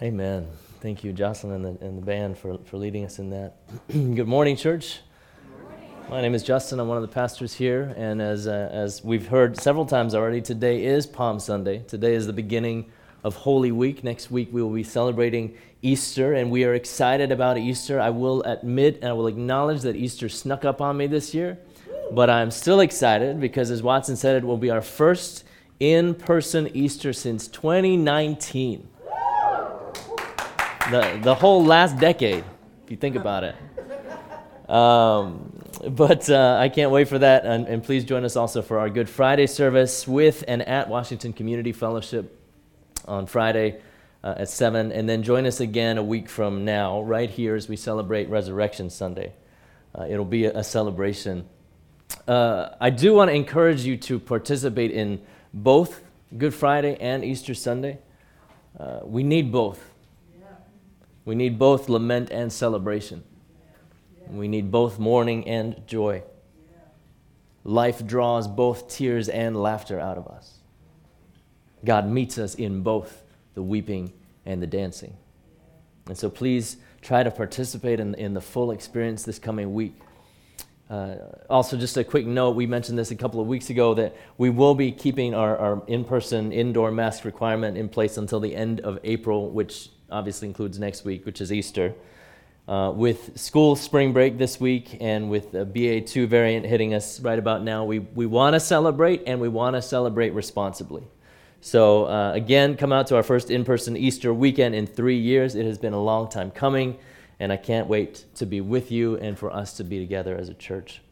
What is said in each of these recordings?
Amen. Thank you, Jocelyn and the band for leading us in that. Good morning, church. Good morning. My name is Justin. I'm one of the pastors here, and as we've heard several times already, today is Palm Sunday. Today is the beginning of Holy Week. Next week we will be celebrating Easter, and we are excited about Easter. I will admit and I will acknowledge that Easter snuck up on me this year, but I'm still excited because, as Watson said, it will be our first in-person Easter since 2019. The whole last decade, if you think about it. But I can't wait for that. And please join us also for our Good Friday service with and at Washington Community Fellowship on Friday at 7. And then join us again a week from now, right here, as we celebrate Resurrection Sunday. It'll be a celebration. I do want to encourage you to participate in both Good Friday and Easter Sunday. We need both. We need both lament and celebration. We need both mourning and joy. Life draws both tears and laughter out of us. God meets us in both the weeping and the dancing. And so please try to participate in the full experience this coming week. Also, just a quick note, we mentioned this a couple of weeks ago, that we will be keeping our in-person indoor mask requirement in place until the end of April, which obviously includes next week, which is Easter. With school spring break this week and with the BA2 variant hitting us right about now, we want to celebrate, and we want to celebrate responsibly. So again, come out to our first in-person Easter weekend in 3 years. It has been a long time coming, and I can't wait to be with you and for us to be together as a church.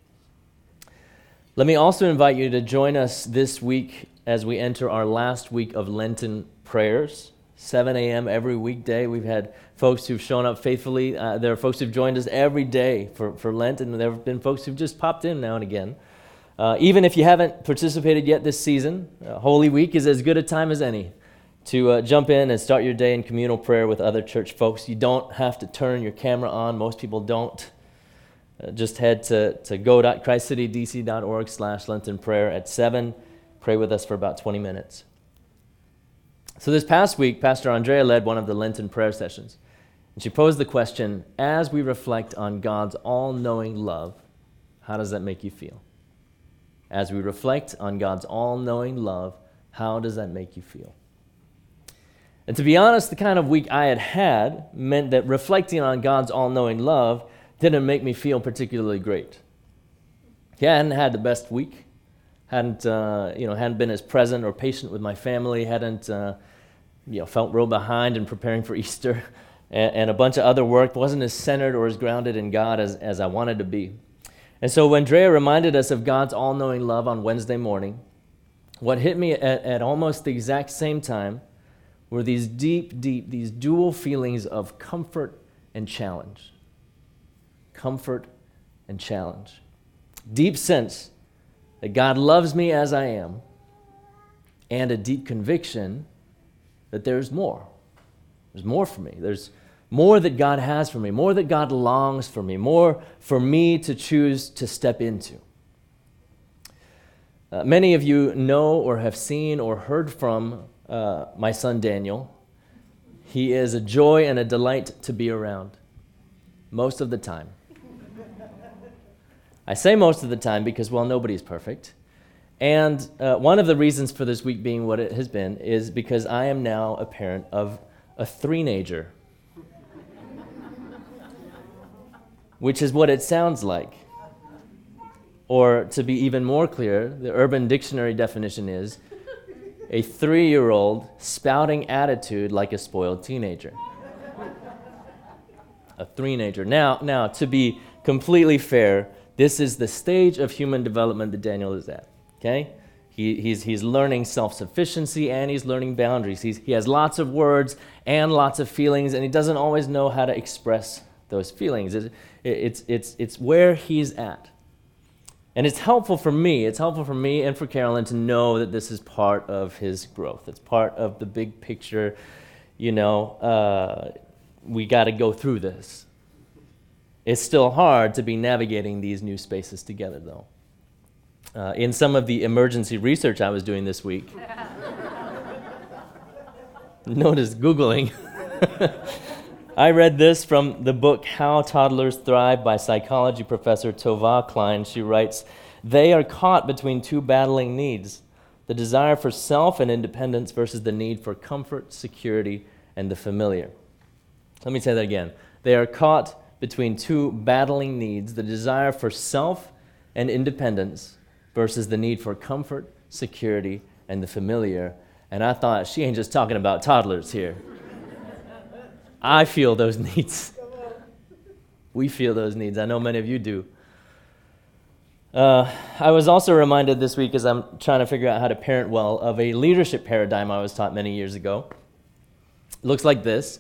Let me also invite you to join us this week as we enter our last week of Lenten prayers. 7 a.m. every weekday. We've had folks who've shown up faithfully. There are folks who've joined us every day for Lent, and there have been folks who've just popped in now and again. Even if you haven't participated yet this season, Holy Week is as good a time as any to jump in and start your day in communal prayer with other church folks. You don't have to turn your camera on. Most people don't. Just head to go.christcitydc.org/Lenten prayer at 7. Pray with us for about 20 minutes. So this past week, Pastor Andrea led one of the Lenten prayer sessions, and she posed the question, as we reflect on God's all-knowing love, how does that make you feel? As we reflect on God's all-knowing love, how does that make you feel? And to be honest, the kind of week I had meant that reflecting on God's all-knowing love didn't make me feel particularly great. Yeah, I hadn't had the best week. Hadn't been as present or patient with my family. Hadn't felt real behind in preparing for Easter, and a bunch of other work. Wasn't as centered or as grounded in God as I wanted to be. And so when Drea reminded us of God's all-knowing love on Wednesday morning, what hit me at almost the exact same time were these these dual feelings of comfort and challenge. Comfort and challenge. Deep sense that God loves me as I am, and a deep conviction that there's more. There's more for me. There's more that God has for me, more that God longs for me, more for me to choose to step into. Many of you know or have seen or heard from my son Daniel. He is a joy and a delight to be around, most of the time. I say most of the time because, well, nobody's perfect. And one of the reasons for this week being what it has been is because I am now a parent of a three-nager, which is what it sounds like. Or to be even more clear, the Urban Dictionary definition is a 3-year-old spouting attitude like a spoiled teenager. A three-nager. Now, to be completely fair, this is the stage of human development that Daniel is at, okay? He's learning self-sufficiency, and he's learning boundaries. He has lots of words and lots of feelings, and he doesn't always know how to express those feelings. It's where he's at. And it's helpful for me and for Carolyn to know that this is part of his growth. It's part of the big picture, we got to go through this. It's still hard to be navigating these new spaces together, though. In some of the emergency research I was doing this week, notice Googling, I read this from the book How Toddlers Thrive by psychology professor Tova Klein. She writes, "They are caught between two battling needs, the desire for self and independence versus the need for comfort, security, and the familiar." Let me say that again. They are caught between two battling needs, the desire for self and independence versus the need for comfort, security, and the familiar. And I thought, she ain't just talking about toddlers here. I feel those needs. We feel those needs. I know many of you do. I was also reminded this week, as I'm trying to figure out how to parent well, of a leadership paradigm I was taught many years ago. It looks like this.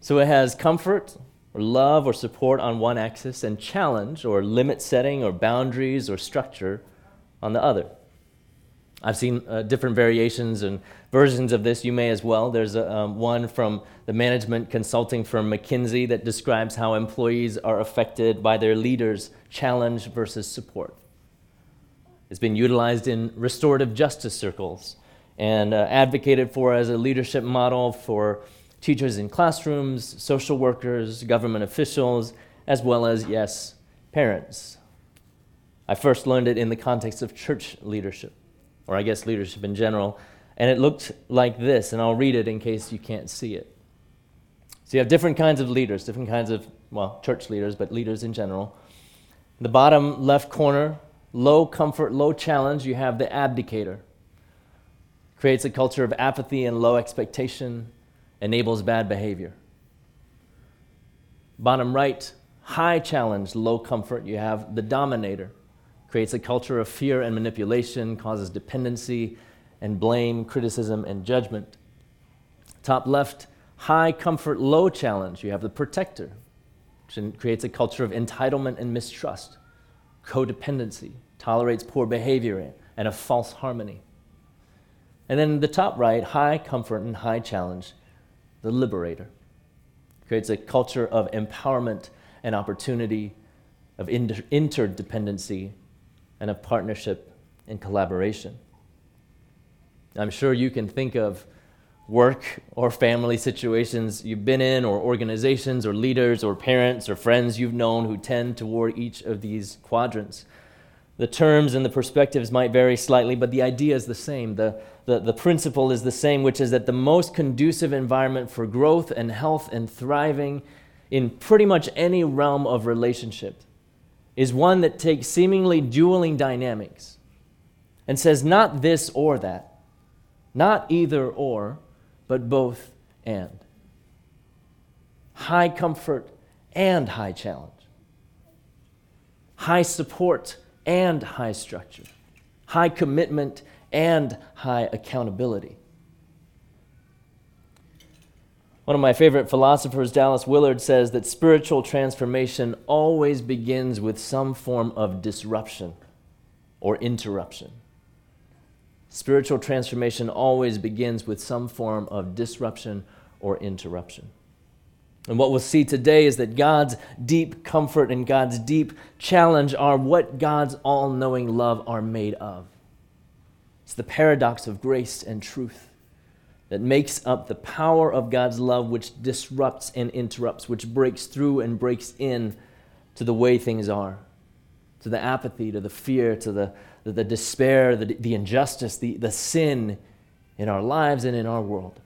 So it has comfort, or love, or support on one axis, and challenge, or limit setting, or boundaries, or structure on the other. I've seen different variations and versions of this. You may as well. There's one from the management consulting firm McKinsey that describes how employees are affected by their leaders' challenge versus support. It's been utilized in restorative justice circles and advocated for as a leadership model for teachers in classrooms, social workers, government officials, as well as, yes, parents. I first learned it in the context of church leadership, or I guess leadership in general, and it looked like this, and I'll read it in case you can't see it. So you have different kinds of leaders, different kinds of, well, church leaders, but leaders in general. In the bottom left corner, low comfort, low challenge, you have the abdicator. Creates a culture of apathy and low expectation, enables bad behavior. Bottom right, high challenge, low comfort, you have the dominator. Creates a culture of fear and manipulation, causes dependency and blame, criticism and judgment. Top left, high comfort, low challenge. You have the protector, which creates a culture of entitlement and mistrust, codependency, tolerates poor behavior and a false harmony. And then the top right, high comfort and high challenge, the liberator. Creates a culture of empowerment and opportunity, of interdependency, and of partnership and collaboration. I'm sure you can think of work or family situations you've been in, or organizations or leaders or parents or friends you've known who tend toward each of these quadrants. The terms and the perspectives might vary slightly, but the idea is the same. The principle is the same, which is that the most conducive environment for growth and health and thriving in pretty much any realm of relationship is one that takes seemingly dueling dynamics and says not this or that, not either or, but both and. High comfort and high challenge. High support and high structure. High commitment and high accountability. One of my favorite philosophers, Dallas Willard, says that spiritual transformation always begins with some form of disruption or interruption. Spiritual transformation always begins with some form of disruption or interruption. And what we'll see today is that God's deep comfort and God's deep challenge are what God's all-knowing love are made of. It's the paradox of grace and truth that makes up the power of God's love, which disrupts and interrupts, which breaks through and breaks in to the way things are, to the apathy, to the fear, to the despair, the injustice, the sin in our lives and in our world.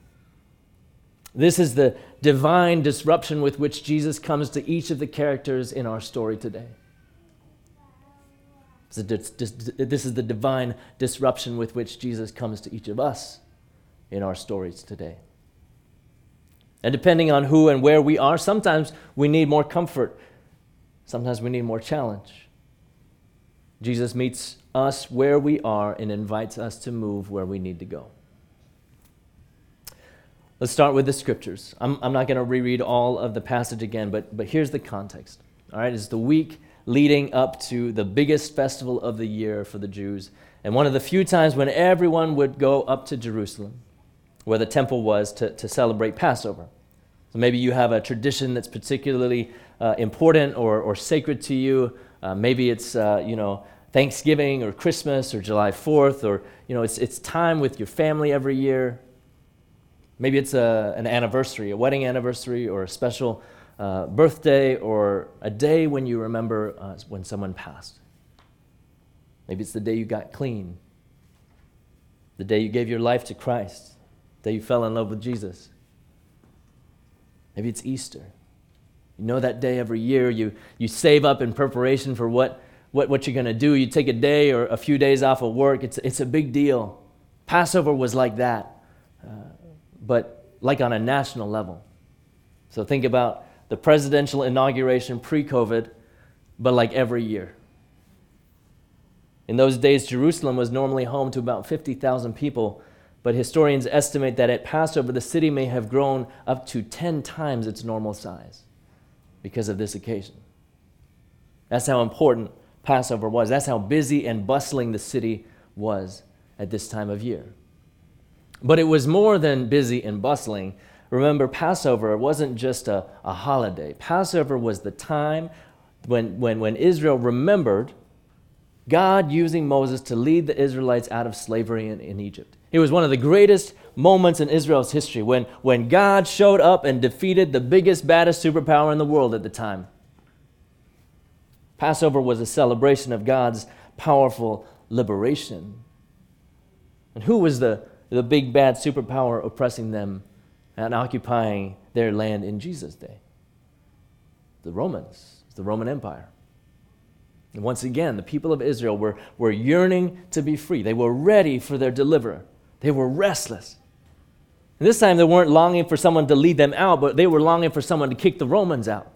This is the divine disruption with which Jesus comes to each of the characters in our story today. This is the divine disruption with which Jesus comes to each of us in our stories today. And depending on who and where we are, sometimes we need more comfort. Sometimes we need more challenge. Jesus meets us where we are and invites us to move where we need to go. Let's start with the scriptures. I'm not going to reread all of the passage again, but here's the context. All right, it's the week leading up to the biggest festival of the year for the Jews, and one of the few times when everyone would go up to Jerusalem, where the temple was, to celebrate Passover. So maybe you have a tradition that's particularly important or sacred to you. Maybe it's Thanksgiving or Christmas or July 4th, or it's time with your family every year. Maybe it's an anniversary, a wedding anniversary, or a special birthday, or a day when you remember when someone passed. Maybe it's the day you got clean, the day you gave your life to Christ, the day you fell in love with Jesus. Maybe it's Easter. You know that day every year. You save up in preparation for what you're going to do. You take a day or a few days off of work. It's a big deal. Passover was like that, but like on a national level. So think about the presidential inauguration pre-COVID, but like every year. In those days, Jerusalem was normally home to about 50,000 people, but historians estimate that at Passover, the city may have grown up to 10 times its normal size because of this occasion. That's how important Passover was. That's how busy and bustling the city was at this time of year. But it was more than busy and bustling. Remember, Passover wasn't just a holiday. Passover was the time when Israel remembered God using Moses to lead the Israelites out of slavery in Egypt. It was one of the greatest moments in Israel's history when God showed up and defeated the biggest, baddest superpower in the world at the time. Passover was a celebration of God's powerful liberation. And who was the big, bad superpower oppressing them and occupying their land in Jesus' day? The Romans, the Roman Empire. And once again, the people of Israel were yearning to be free. They were ready for their deliverer. They were restless. And this time, they weren't longing for someone to lead them out, but they were longing for someone to kick the Romans out.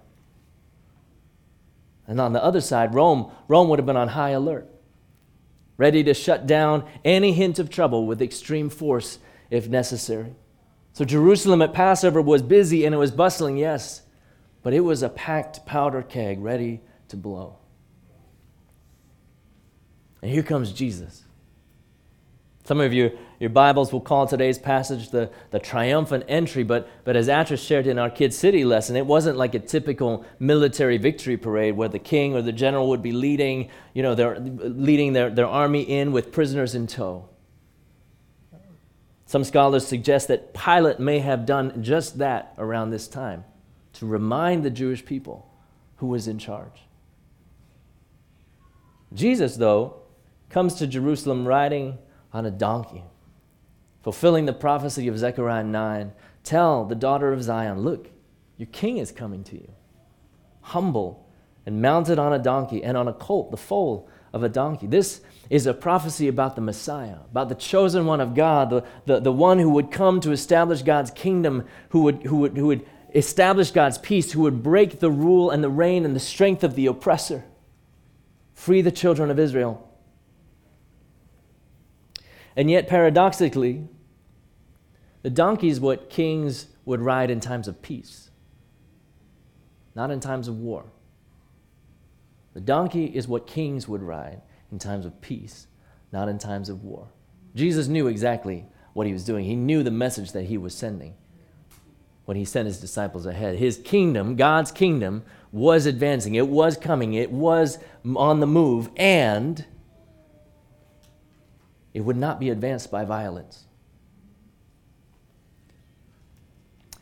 And on the other side, Rome would have been on high alert, ready to shut down any hint of trouble with extreme force if necessary. So Jerusalem at Passover was busy and it was bustling, yes, but it was a packed powder keg ready to blow. And here comes Jesus. Some of you, your Bibles will call today's passage the triumphant entry, but as Atra shared in our Kids City lesson, it wasn't like a typical military victory parade where the king or the general would be leading their army in with prisoners in tow. Some scholars suggest that Pilate may have done just that around this time to remind the Jewish people who was in charge. Jesus, though, comes to Jerusalem riding on a donkey, fulfilling the prophecy of Zechariah 9, "Tell the daughter of Zion, look, your king is coming to you, humble and mounted on a donkey and on a colt, the foal of a donkey." This is a prophecy about the Messiah, about the chosen one of God, the one who would come to establish God's kingdom, who would establish God's peace, who would break the rule and the reign and the strength of the oppressor, free the children of Israel. And yet, paradoxically, the donkey is what kings would ride in times of peace, not in times of war. The donkey is what kings would ride in times of peace, not in times of war. Jesus knew exactly what he was doing. He knew the message that he was sending when he sent his disciples ahead. His kingdom, God's kingdom, was advancing. It was coming. It was on the move, and it would not be advanced by violence.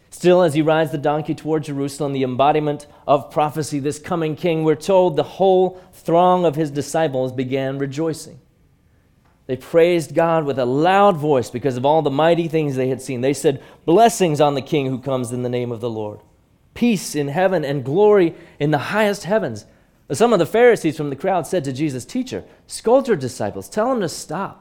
Still, as he rides the donkey toward Jerusalem, the embodiment of prophecy, this coming king, we're told the whole throng of his disciples began rejoicing. They praised God with a loud voice because of all the mighty things they had seen. They said, "Blessings on the King who comes in the name of the Lord. Peace in heaven and glory in the highest heavens." Some of the Pharisees from the crowd said to Jesus, "Teacher, scold your disciples. Tell them to stop."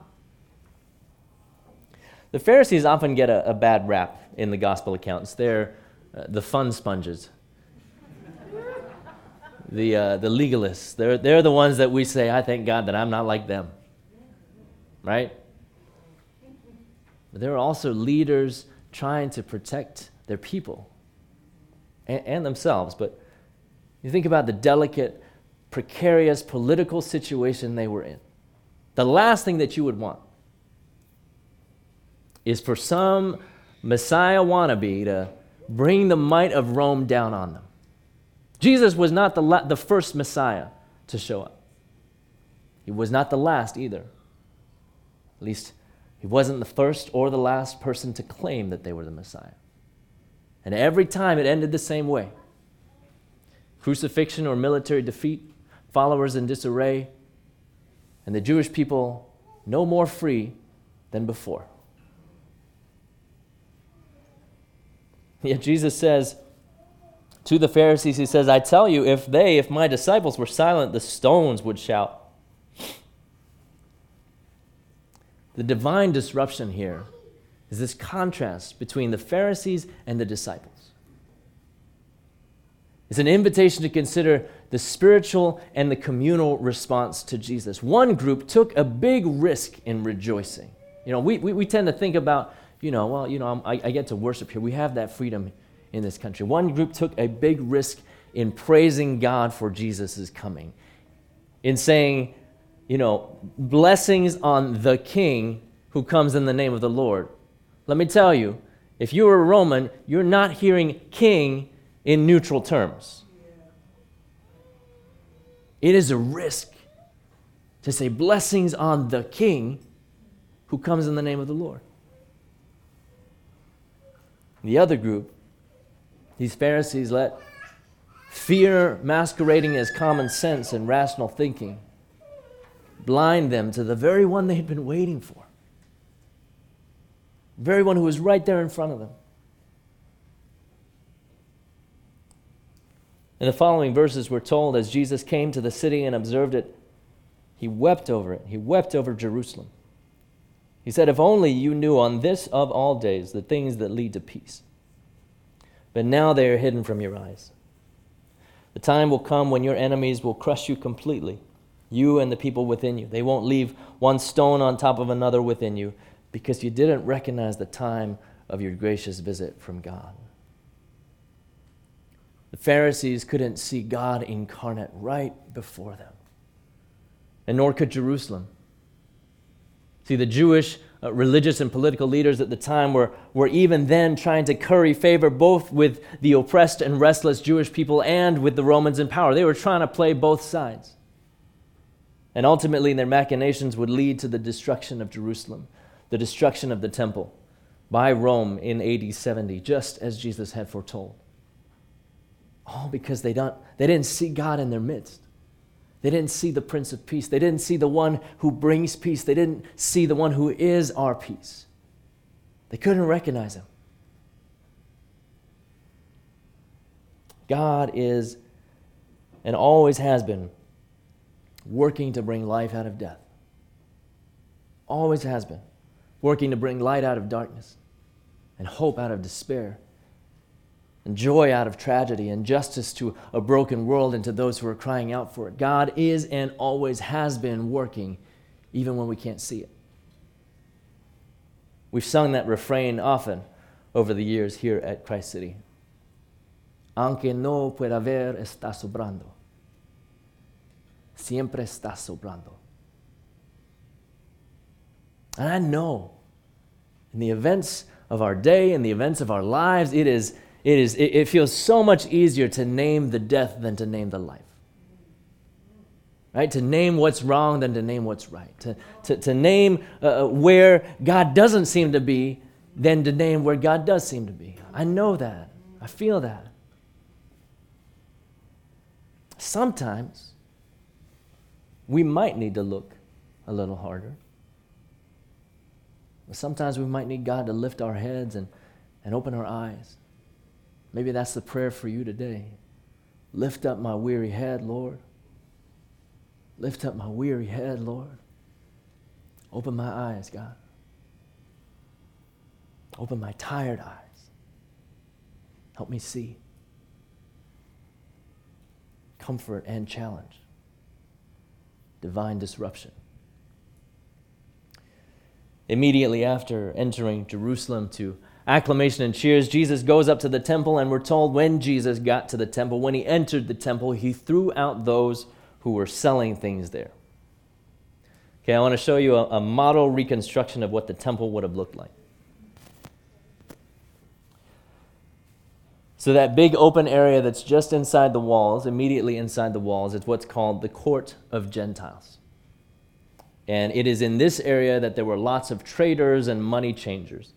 The Pharisees often get a bad rap in the gospel accounts. They're the fun sponges, the legalists. They're the ones that we say, "I thank God that I'm not like them," right? But there are also leaders trying to protect their people and themselves. But you think about the delicate, precarious political situation they were in. The last thing that you would want is for some Messiah wannabe to bring the might of Rome down on them. Jesus was not the first Messiah to show up. He was not the last either. At least He wasn't the first or the last person to claim that they were the Messiah. And every time it ended the same way. Crucifixion or military defeat, followers in disarray, and the Jewish people no more free than before. Yet Jesus says to the Pharisees, he says, I tell you, if my disciples were silent, the stones would shout. The divine disruption here is this contrast between the Pharisees and the disciples. It's an invitation to consider the spiritual and the communal response to Jesus. One group took a big risk in rejoicing. You know, we tend to think about, I get to worship here. We have that freedom in this country. One group took a big risk in praising God for Jesus' coming, in saying, blessings on the King who comes in the name of the Lord. Let me tell you, if you were a Roman, you're not hearing king in neutral terms. It is a risk to say blessings on the King who comes in the name of the Lord. The other group, these Pharisees, let fear masquerading as common sense and rational thinking blind them to the very one they had been waiting for. The very one who was right there in front of them. In the following verses, we're told, as Jesus came to the city and observed it, he wept over it. He wept over Jerusalem. He said, if only you knew on this of all days the things that lead to peace. But now they are hidden from your eyes. The time will come when your enemies will crush you completely, you and the people within you. They won't leave one stone on top of another within you, because you didn't recognize the time of your gracious visit from God. The Pharisees couldn't see God incarnate right before them, and nor could Jerusalem. See, the Jewish religious and political leaders at the time were even then trying to curry favor both with the oppressed and restless Jewish people and with the Romans in power. They were trying to play both sides. And ultimately, their machinations would lead to the destruction of Jerusalem, the destruction of the temple by Rome in AD 70, just as Jesus had foretold. All because they didn't see God in their midst. They didn't see the Prince of Peace. They didn't see the one who brings peace. They didn't see the one who is our peace. They couldn't recognize him. God is, and always has been, working to bring life out of death. Always has been. Working to bring light out of darkness, and hope out of despair, and joy out of tragedy, and justice to a broken world and to those who are crying out for it. God is and always has been working, even when we can't see it. We've sung that refrain often over the years here at Christ City. Aunque no pueda haber, está sobrando. Siempre está sobrando. And I know, in the events of our day, in the events of our lives, it feels so much easier to name the death than to name the life. Right? To name what's wrong than to name what's right. To name where God doesn't seem to be than to name where God does seem to be. I know that. I feel that. Sometimes we might need to look a little harder. Sometimes we might need God to lift our heads and open our eyes. Maybe that's the prayer for you today. Lift up my weary head, Lord. Lift up my weary head, Lord. Open my eyes, God. Open my tired eyes. Help me see. Comfort and challenge. Divine disruption. Immediately after entering Jerusalem to acclamation and cheers, Jesus goes up to the temple, and we're told when Jesus got to the temple, when he entered the temple, he threw out those who were selling things there. Okay, I want to show you a model reconstruction of what the temple would have looked like. So that big open area that's just inside the walls, immediately inside the walls, is what's called the court of Gentiles. And it is in this area that there were lots of traders and money changers.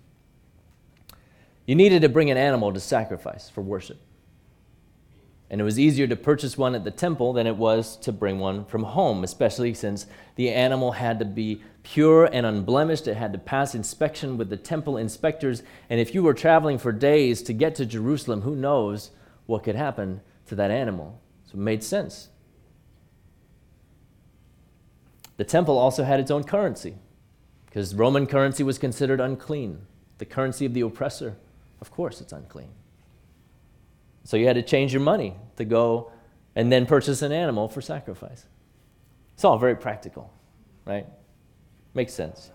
You needed to bring an animal to sacrifice for worship. And it was easier to purchase one at the temple than it was to bring one from home, especially since the animal had to be pure and unblemished. It had to pass inspection with the temple inspectors. And if you were traveling for days to get to Jerusalem, who knows what could happen to that animal? So it made sense. The temple also had its own currency, because Roman currency was considered unclean. The currency of the oppressor, of course, it's unclean. So you had to change your money to go and then purchase an animal for sacrifice. It's all very practical, right? Makes sense.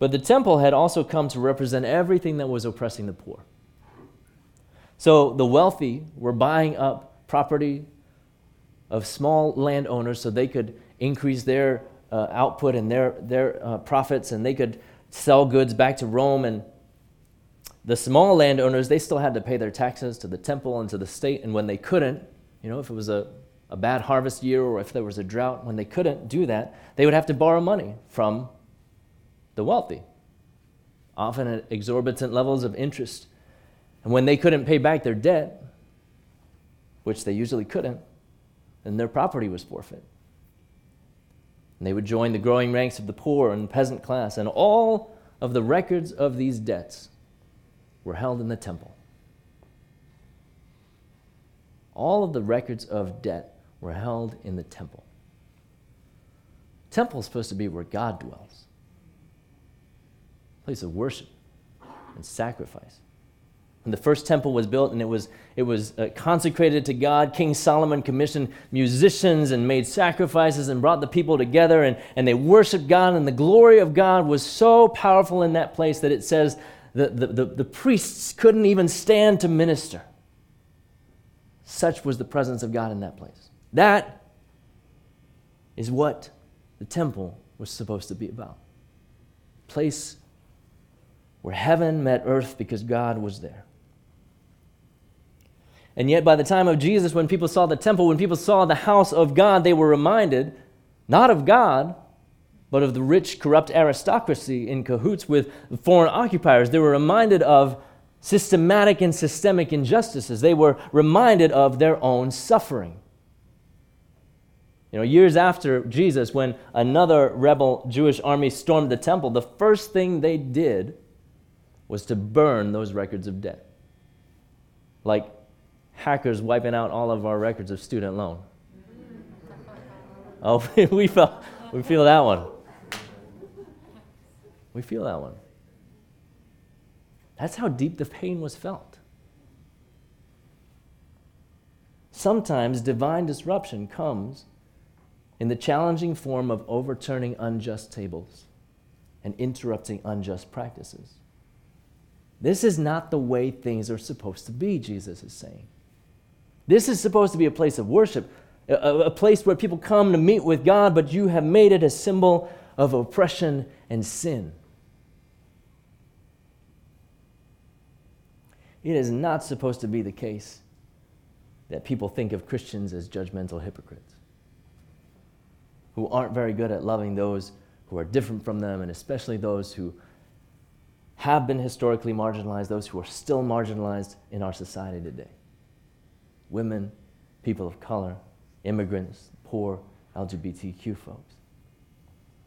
But the temple had also come to represent everything that was oppressing the poor. So the wealthy were buying up property of small landowners so they could increase their output and their profits, and they could sell goods back to Rome. And the small landowners, they still had to pay their taxes to the temple and to the state, and when they couldn't, if it was a bad harvest year or if there was a drought, when they couldn't do that, they would have to borrow money from the wealthy, often at exorbitant levels of interest. And when they couldn't pay back their debt, which they usually couldn't, then their property was forfeit. And they would join the growing ranks of the poor and peasant class, and all of the records of these debts were held in the temple. All of the records of debt were held in the temple. Temple is supposed to be where God dwells, a place of worship and sacrifice. And the first temple was built, and it was consecrated to God. King Solomon commissioned musicians and made sacrifices and brought the people together, and they worshiped God, and the glory of God was so powerful in that place that it says the priests couldn't even stand to minister. Such was the presence of God in that place. That is what the temple was supposed to be about. A place where heaven met earth because God was there. And yet by the time of Jesus, when people saw the temple, when people saw the house of God, they were reminded not of God, but of the rich, corrupt aristocracy in cahoots with foreign occupiers. They were reminded of systematic and systemic injustices. They were reminded of their own suffering. Years after Jesus, when another rebel Jewish army stormed the temple, the first thing they did was to burn those records of debt. Like hackers wiping out all of our records of student loan. Oh, we feel that one. We feel that one. That's how deep the pain was felt. Sometimes divine disruption comes in the challenging form of overturning unjust tables and interrupting unjust practices. This is not the way things are supposed to be, Jesus is saying. This is supposed to be a place of worship, a place where people come to meet with God, but you have made it a symbol of oppression and sin. It is not supposed to be the case that people think of Christians as judgmental hypocrites who aren't very good at loving those who are different from them, and especially those who have been historically marginalized, those who are still marginalized in our society today. Women, people of color, immigrants, poor, LGBTQ folks.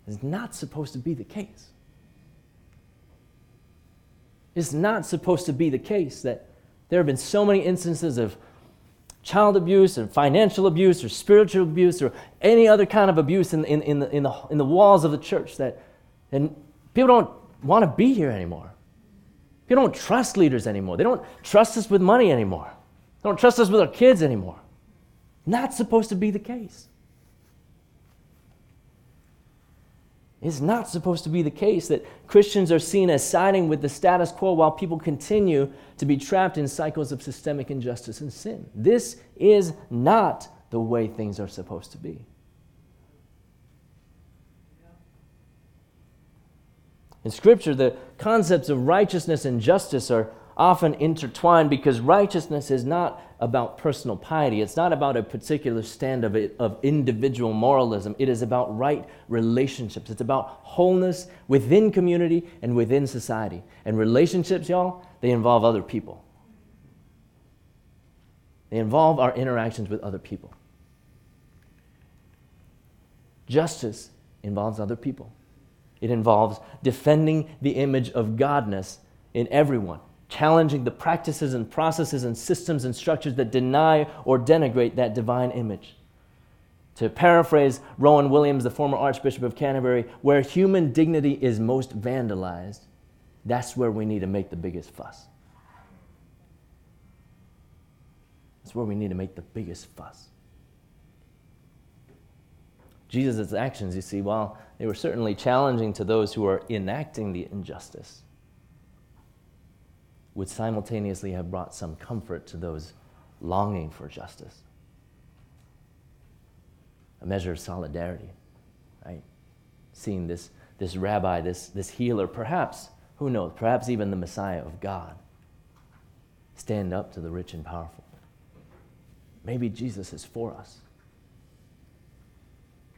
It's not supposed to be the case. It's not supposed to be the case that there have been so many instances of child abuse and financial abuse or spiritual abuse or any other kind of abuse in the walls of the church that, and people don't want to be here anymore. People don't trust leaders anymore. They don't trust us with money anymore. They don't trust us with our kids anymore. Not supposed to be the case. It's not supposed to be the case that Christians are seen as siding with the status quo while people continue to be trapped in cycles of systemic injustice and sin. This is not the way things are supposed to be. In Scripture, the concepts of righteousness and justice are, often intertwined because righteousness is not about personal piety. It's not about a particular stand of individual moralism. It is about right relationships. It's about wholeness within community and within society. And relationships, y'all, they involve other people. They involve our interactions with other people. Justice involves other people. It involves defending the image of godness in everyone, challenging the practices and processes and systems and structures that deny or denigrate that divine image. To paraphrase Rowan Williams, the former Archbishop of Canterbury, where human dignity is most vandalized, that's where we need to make the biggest fuss. That's where we need to make the biggest fuss. Jesus' actions, you see, while they were certainly challenging to those who are enacting the injustice, would simultaneously have brought some comfort to those longing for justice. A measure of solidarity, right? Seeing this rabbi, this healer, perhaps, who knows, perhaps even the Messiah of God, stand up to the rich and powerful. Maybe Jesus is for us.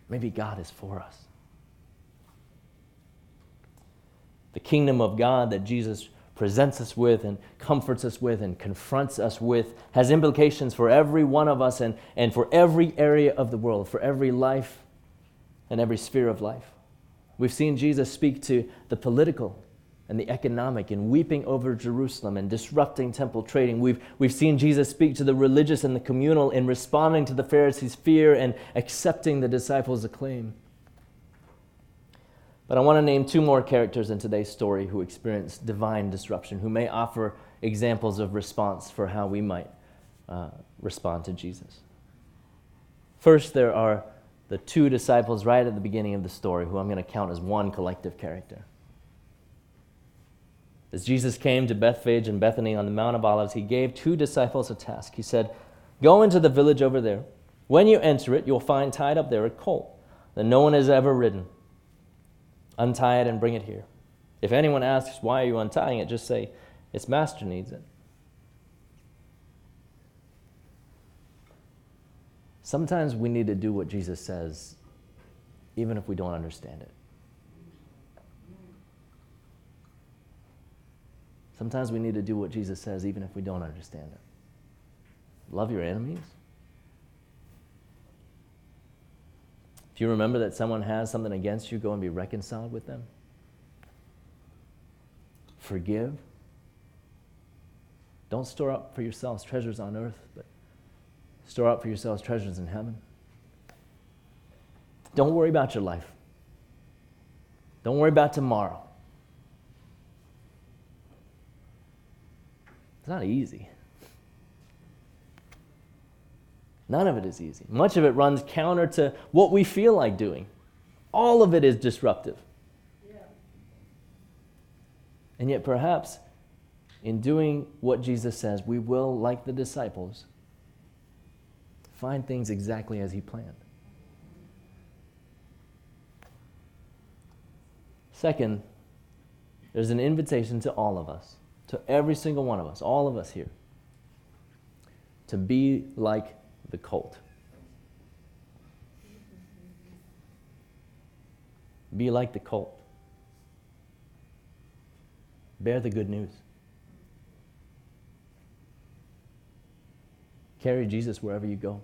Maybe God is for us. The kingdom of God that Jesus presents us with and comforts us with and confronts us with has implications for every one of us and for every area of the world, for every life and every sphere of life. We've seen Jesus speak to the political and the economic and weeping over Jerusalem and disrupting temple trading. We've seen Jesus speak to the religious and the communal in responding to the Pharisees' fear and accepting the disciples' acclaim. But I want to name two more characters in today's story who experienced divine disruption, who may offer examples of response for how we might respond to Jesus. First, there are the two disciples right at the beginning of the story, who I'm going to count as one collective character. As Jesus came to Bethphage and Bethany on the Mount of Olives, he gave two disciples a task. He said, "Go into the village over there. When you enter it, you'll find tied up there a colt that no one has ever ridden. Untie it and bring it here. If anyone asks, 'Why are you untying it?' just say, 'Its master needs it.'" Sometimes we need to do what Jesus says, even if we don't understand it. Sometimes we need to do what Jesus says, even if we don't understand it. Love your enemies. If you remember that someone has something against you, go and be reconciled with them. Forgive. Don't store up for yourselves treasures on earth, but store up for yourselves treasures in heaven. Don't worry about your life. Don't worry about tomorrow. It's not easy. None of it is easy. Much of it runs counter to what we feel like doing. All of it is disruptive. Yeah. And yet perhaps in doing what Jesus says, we will, like the disciples, find things exactly as he planned. Second, there's an invitation to all of us, to every single one of us, all of us here, to be like the colt. Be like the colt. Bear the good news. Carry Jesus wherever you go.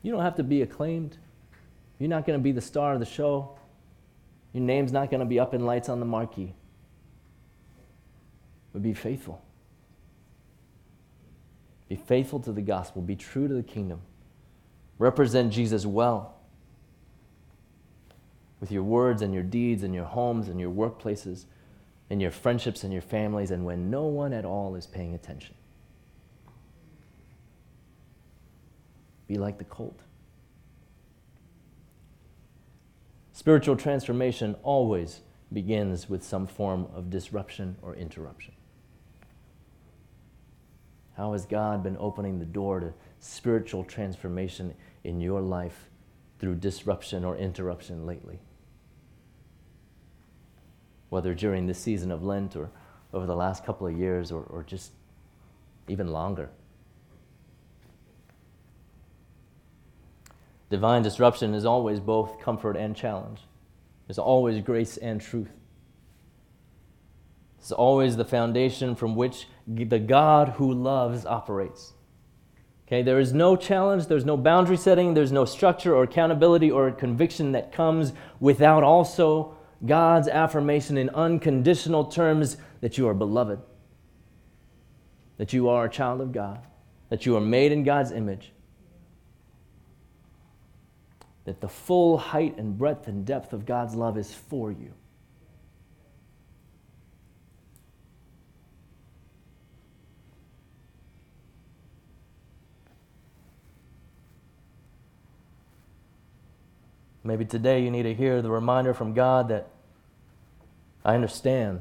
You don't have to be acclaimed. You're not going to be the star of the show. Your name's not going to be up in lights on the marquee. But be faithful. Be faithful to the gospel. Be true to the kingdom. Represent Jesus well with your words and your deeds and your homes and your workplaces and your friendships and your families and when no one at all is paying attention. Be like the colt. Spiritual transformation always begins with some form of disruption or interruption. How has God been opening the door to spiritual transformation in your life through disruption or interruption lately? whether during this season of Lent or over the last couple of years or just even longer. Divine disruption is always both comfort and challenge. There's always grace and truth. It's always the foundation from which the God who loves operates. Okay, there is no challenge, there's no boundary setting, there's no structure or accountability or conviction that comes without also God's affirmation in unconditional terms that you are beloved, that you are a child of God, that you are made in God's image, that the full height and breadth and depth of God's love is for you. Maybe today you need to hear the reminder from God that I understand.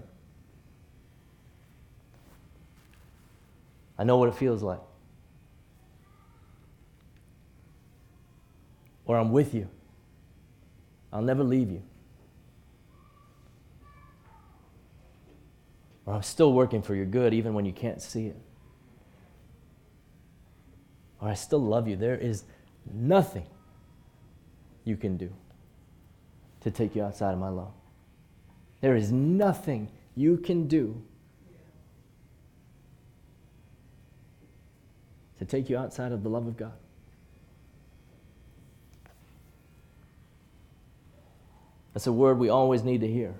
I know what it feels like. Or I'm with you. I'll never leave you. Or I'm still working for your good even when you can't see it. Or I still love you. There is nothing you can do to take you outside of my love. There is nothing you can do to take you outside of the love of God. That's a word we always need to hear.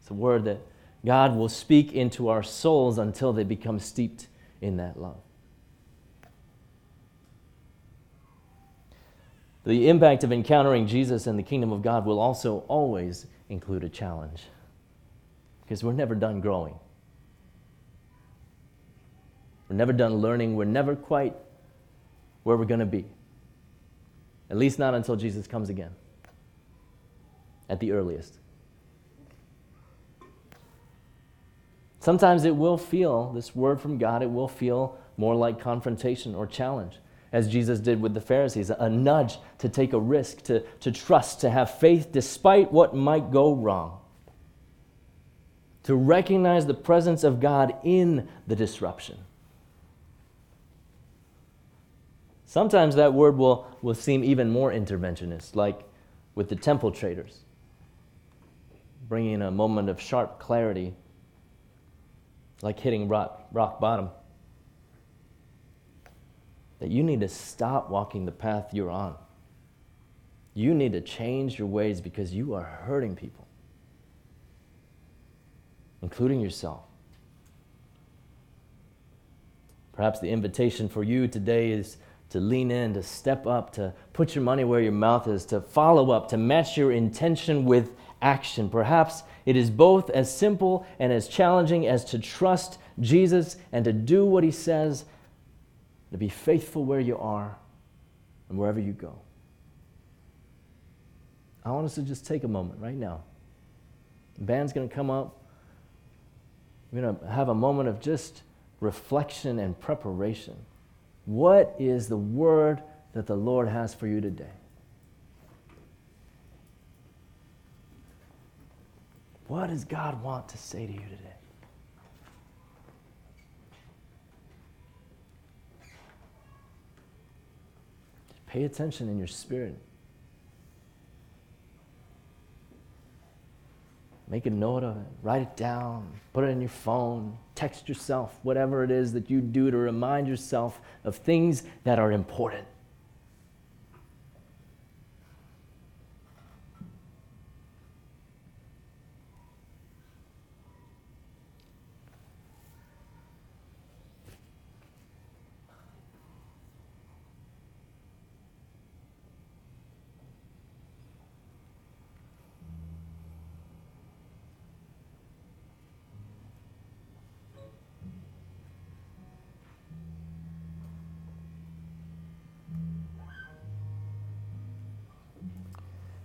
It's a word that God will speak into our souls until they become steeped in that love. The impact of encountering Jesus and the kingdom of God will also always include a challenge, because we're never done growing. We're never done learning. We're never quite where we're going to be, at least not until Jesus comes again, at the earliest. Sometimes it will feel, this word from God, it will feel more like confrontation or challenge, as Jesus did with the Pharisees, a nudge to take a risk, to trust, to have faith despite what might go wrong, to recognize the presence of God in the disruption. Sometimes that word will seem even more interventionist, like with the temple traders, bringing a moment of sharp clarity, like hitting rock bottom. That you need to stop walking the path you're on. You need to change your ways because you are hurting people, including yourself. Perhaps the invitation for you today is to lean in, to step up, to put your money where your mouth is, to follow up, to match your intention with action. Perhaps it is both as simple and as challenging as to trust Jesus and to do what he says, to be faithful where you are and wherever you go. I want us to just take a moment right now. The band's going to come up. We're going to have a moment of just reflection and preparation. What is the word that the Lord has for you today? What does God want to say to you today? Pay attention in your spirit. Make a note of it. Write it down. Put it in your phone. Text yourself. Whatever it is that you do to remind yourself of things that are important.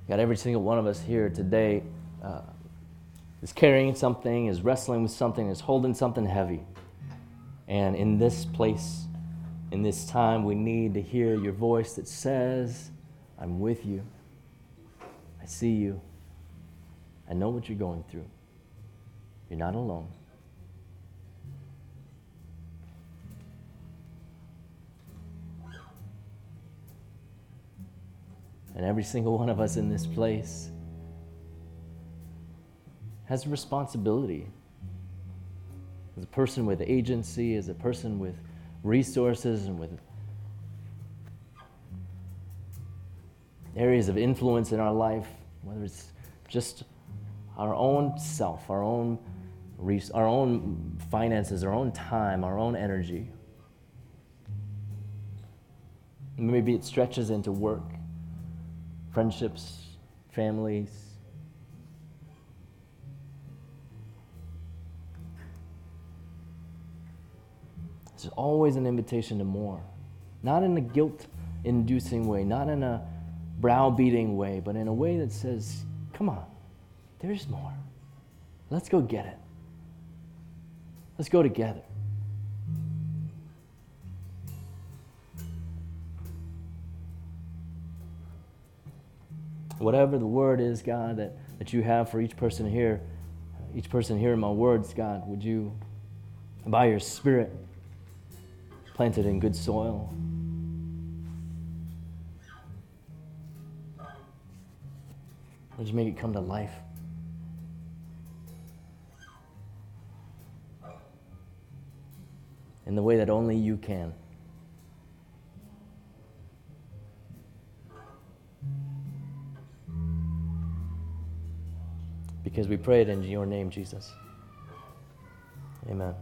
God, every single one of us here today is carrying something, is wrestling with something, is holding something heavy. And in this place, in this time, we need to hear your voice that says, I'm with you. I see you. I know what you're going through. You're not alone. And every single one of us in this place has a responsibility. As a person with agency, as a person with resources and with areas of influence in our life, whether it's just our own self, our own finances, our own time, our own energy. Maybe it stretches into work, friendships, families. It's always an invitation to more. Not in a guilt-inducing way, not in a browbeating way, but in a way that says, come on, there's more. Let's go get it. Let's go together. Whatever the word is, God, that you have for each person here in my words, God, would you, by your Spirit, plant it in good soil. Would you make it come to life? In the way that only you can. Because we pray it in your name, Jesus. Amen.